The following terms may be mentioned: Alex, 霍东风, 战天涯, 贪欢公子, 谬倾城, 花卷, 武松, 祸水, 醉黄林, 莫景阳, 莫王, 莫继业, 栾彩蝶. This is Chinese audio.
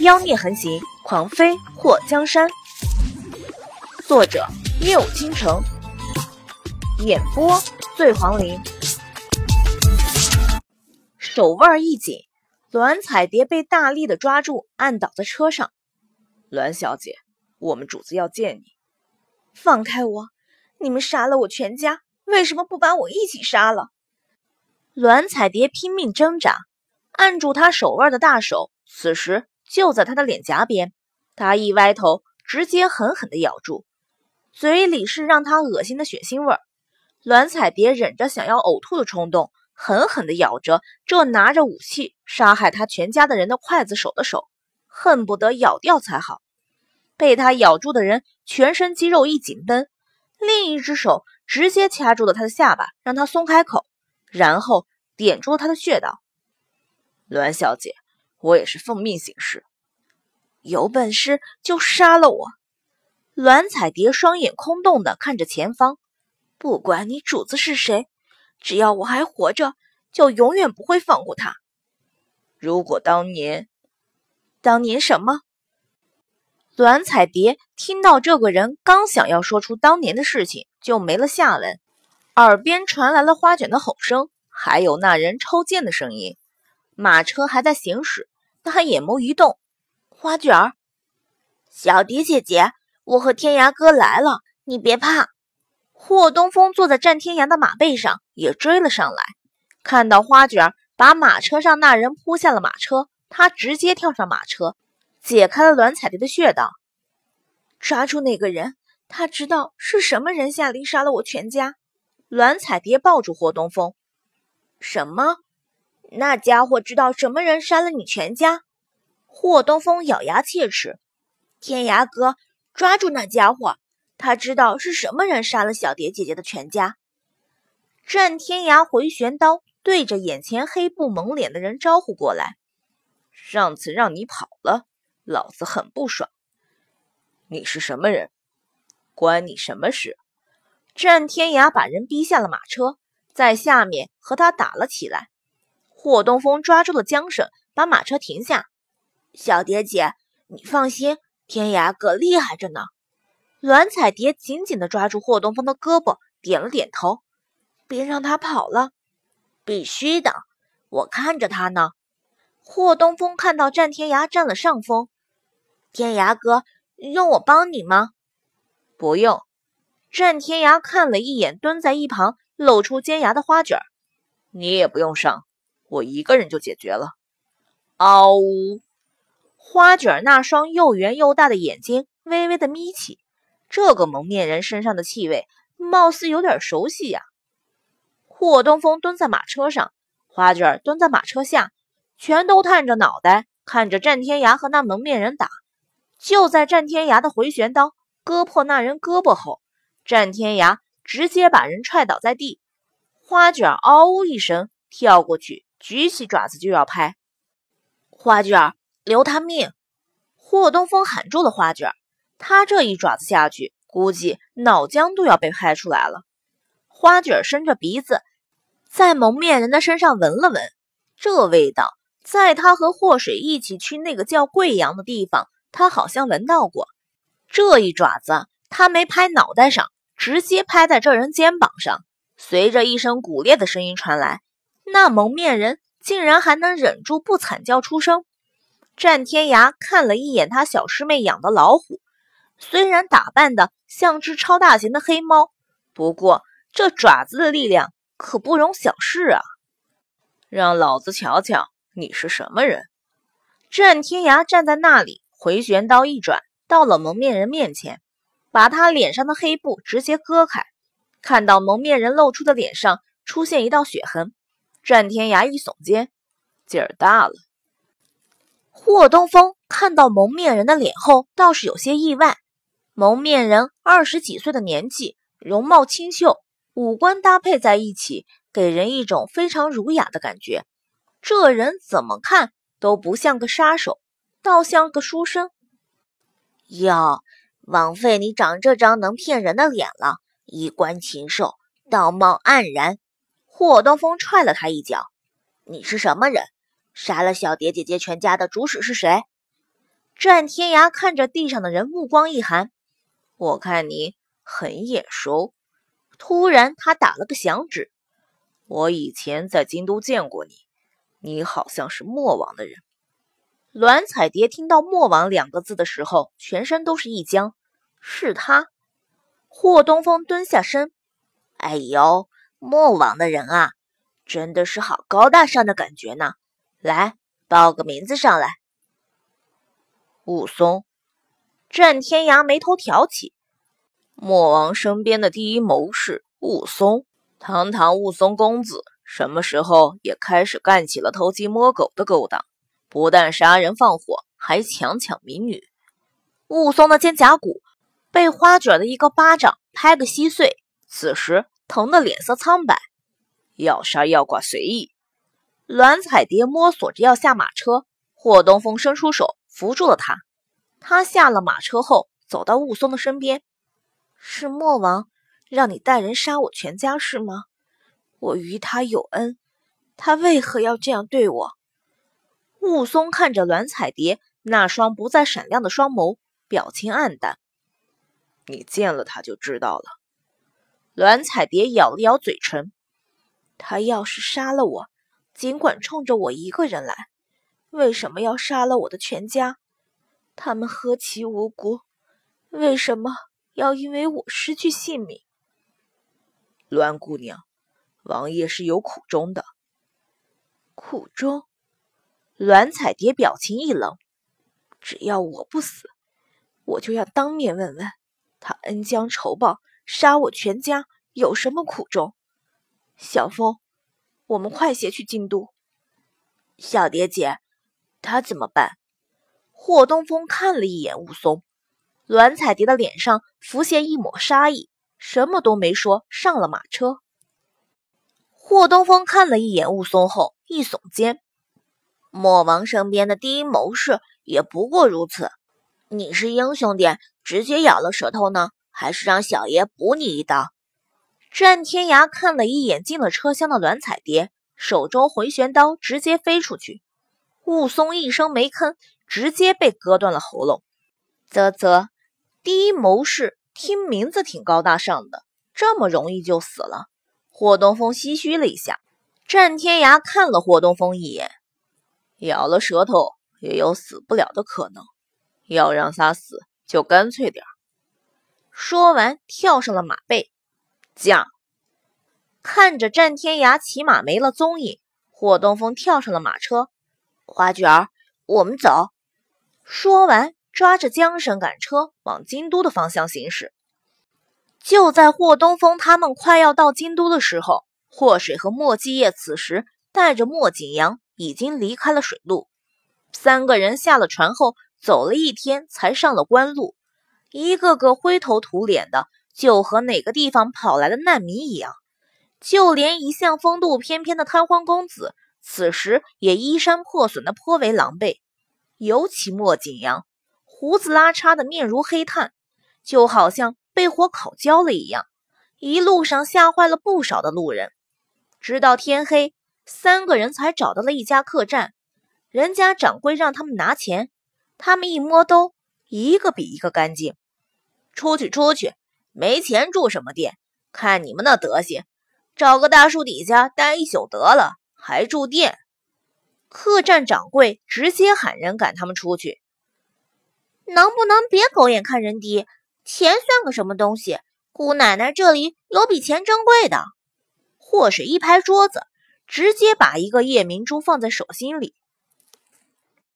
妖孽横行，狂飞祸江山。作者：谬倾城，演播：醉黄林。手腕一紧，栾彩蝶被大力的抓住，按倒在车上。栾小姐，我们主子要见你。放开我！你们杀了我全家，为什么不把我一起杀了？栾彩蝶拼命挣扎，按住她手腕的大手此时就在她的脸颊边，她一歪头，直接狠狠地咬住，嘴里是让她恶心的血腥味儿。栾彩蝶忍着想要呕吐的冲动，狠狠地咬着这拿着武器杀害她全家的人的刽子手的手，恨不得咬掉才好。被她咬住的人全身肌肉一紧绷，另一只手直接掐住了她的下巴，让她松开口，然后点住了她的穴道。栾小姐，我也是奉命行事，有本事就杀了我！栾彩蝶双眼空洞地看着前方，不管你主子是谁，只要我还活着，就永远不会放过他。如果当年什么？栾彩蝶听到这个人刚想要说出当年的事情，就没了下文，耳边传来了花卷的吼声，还有那人抽剑的声音。马车还在行驶，但他眼眸一动，花卷儿，小蝶姐姐，我和天涯哥来了，你别怕。霍东风坐在战天涯的马背上，也追了上来。看到花卷把马车上那人扑下了马车，他直接跳上马车，解开了栾彩蝶的穴道，抓住那个人，他知道是什么人下令杀了我全家。栾彩蝶抱住霍东风，什么？那家伙知道什么人杀了你全家？霍东风咬牙切齿，天涯哥，抓住那家伙！他知道是什么人杀了小蝶姐姐的全家。战天涯回旋刀对着眼前黑布蒙脸的人招呼过来，上次让你跑了，老子很不爽。你是什么人？关你什么事？战天涯把人逼下了马车，在下面和他打了起来。霍东风抓住了缰绳，把马车停下。小蝶姐，你放心，天涯哥厉害着呢。栾彩蝶紧紧地抓住霍东风的胳膊，点了点头。别让他跑了。必须的，我看着他呢。霍东风看到战天涯占了上风，天涯哥，用我帮你吗？不用。战天涯看了一眼蹲在一旁露出尖牙的花卷，你也不用上，我一个人就解决了。嗷呜！花卷那双又圆又大的眼睛微微的眯起，这个蒙面人身上的气味貌似有点熟悉呀。霍东风蹲在马车上，花卷蹲在马车下，全都探着脑袋看着战天涯和那蒙面人打。就在战天涯的回旋刀割破那人胳膊后，战天涯直接把人踹倒在地。花卷嗷呜一声跳过去，举起爪子就要拍。花卷，留他命！霍东风喊住了花卷，他这一爪子下去，估计脑浆都要被拍出来了。花卷伸着鼻子在蒙面人的身上闻了闻，这味道在他和霍水一起去那个叫贵阳的地方，他好像闻到过。这一爪子他没拍脑袋上，直接拍在这人肩膀上。随着一声骨裂的声音传来，那蒙面人竟然还能忍住不惨叫出声。战天涯看了一眼他小师妹养的老虎，虽然打扮的像只超大型的黑猫，不过这爪子的力量可不容小视啊！让老子瞧瞧你是什么人！战天涯站在那里，回旋刀一转，到了蒙面人面前，把他脸上的黑布直接割开。看到蒙面人露出的脸上出现一道血痕，战天涯一耸肩，劲儿大了。霍东风看到蒙面人的脸后倒是有些意外，蒙面人20几岁的年纪，容貌清秀，五官搭配在一起，给人一种非常儒雅的感觉。这人怎么看都不像个杀手，倒像个书生。哟，枉费你长这张能骗人的脸了，衣冠禽兽，道貌岸然。霍东风踹了他一脚，你是什么人？杀了小蝶姐姐全家的主使是谁？战天涯看着地上的人，目光一寒。我看你很眼熟。突然，他打了个响指。我以前在京都见过你，你好像是莫王的人。栾彩蝶听到莫王两个字的时候，全身都是一僵。是他？霍东风蹲下身。哎呦，莫王的人啊，真的是好高大上的感觉呢。来，报个名字上来。武松。战天涯眉头挑起。莫王身边的第一谋士武松，堂堂武松公子，什么时候也开始干起了偷鸡摸狗的勾当，不但杀人放火，还强抢民女。武松的肩胛骨被花卷的一个巴掌拍个稀碎，此时疼得脸色苍白。要杀要剐随意。栾彩蝶摸索着要下马车，霍东风伸出手扶住了他。他下了马车后，走到武松的身边。是莫王让你带人杀我全家是吗？我与他有恩，他为何要这样对我？武松看着栾彩蝶那双不再闪亮的双眸，表情黯淡。你见了他就知道了。栾彩蝶咬了咬嘴唇。他要是杀了我，尽管冲着我一个人来，为什么要杀了我的全家？他们何其无辜，为什么要因为我失去性命？栾姑娘，王爷是有苦衷的。苦衷？栾彩蝶表情一冷。只要我不死，我就要当面问问他恩将仇报，杀我全家有什么苦衷？小风，我们快些去京都。小蝶姐，他怎么办？霍东风看了一眼武松，栾彩蝶的脸上浮现一抹杀意，什么都没说，上了马车。霍东风看了一眼武松后，一耸肩：莫王身边的第一谋士也不过如此。你是英雄点，直接咬了舌头呢，还是让小爷补你一刀？战天涯看了一眼进了车厢的栾彩蝶，手中回旋刀直接飞出去。武松一声没吭，直接被割断了喉咙。啧，第一谋士听名字挺高大上的，这么容易就死了？霍东风唏嘘了一下。战天涯看了霍东风一眼，咬了舌头也有死不了的可能，要让他死就干脆点。说完跳上了马背。驾！看着战天涯骑马没了踪影，霍东风跳上了马车。花卷儿，我们走。说完抓着缰绳赶车往京都的方向行驶。就在霍东风他们快要到京都的时候，霍水和莫继业此时带着莫景阳已经离开了水路。三个人下了船后走了一天才上了官路，一个个灰头土脸的，就和哪个地方跑来的难民一样。就连一向风度翩翩的贪欢公子此时也衣衫破损的颇为狼狈，尤其莫景阳胡子拉碴的面如黑炭，就好像被火烤焦了一样，一路上吓坏了不少的路人。直到天黑，三个人才找到了一家客栈。人家掌柜让他们拿钱，他们一摸兜，一个比一个干净。出去，没钱住什么店？看你们那德行，找个大树底下待一宿得了，还住店？客栈掌柜直接喊人赶他们出去。能不能别狗眼看人低？钱算个什么东西？姑奶奶这里有比钱珍贵的。祸水一拍桌子，直接把一个夜明珠放在手心里，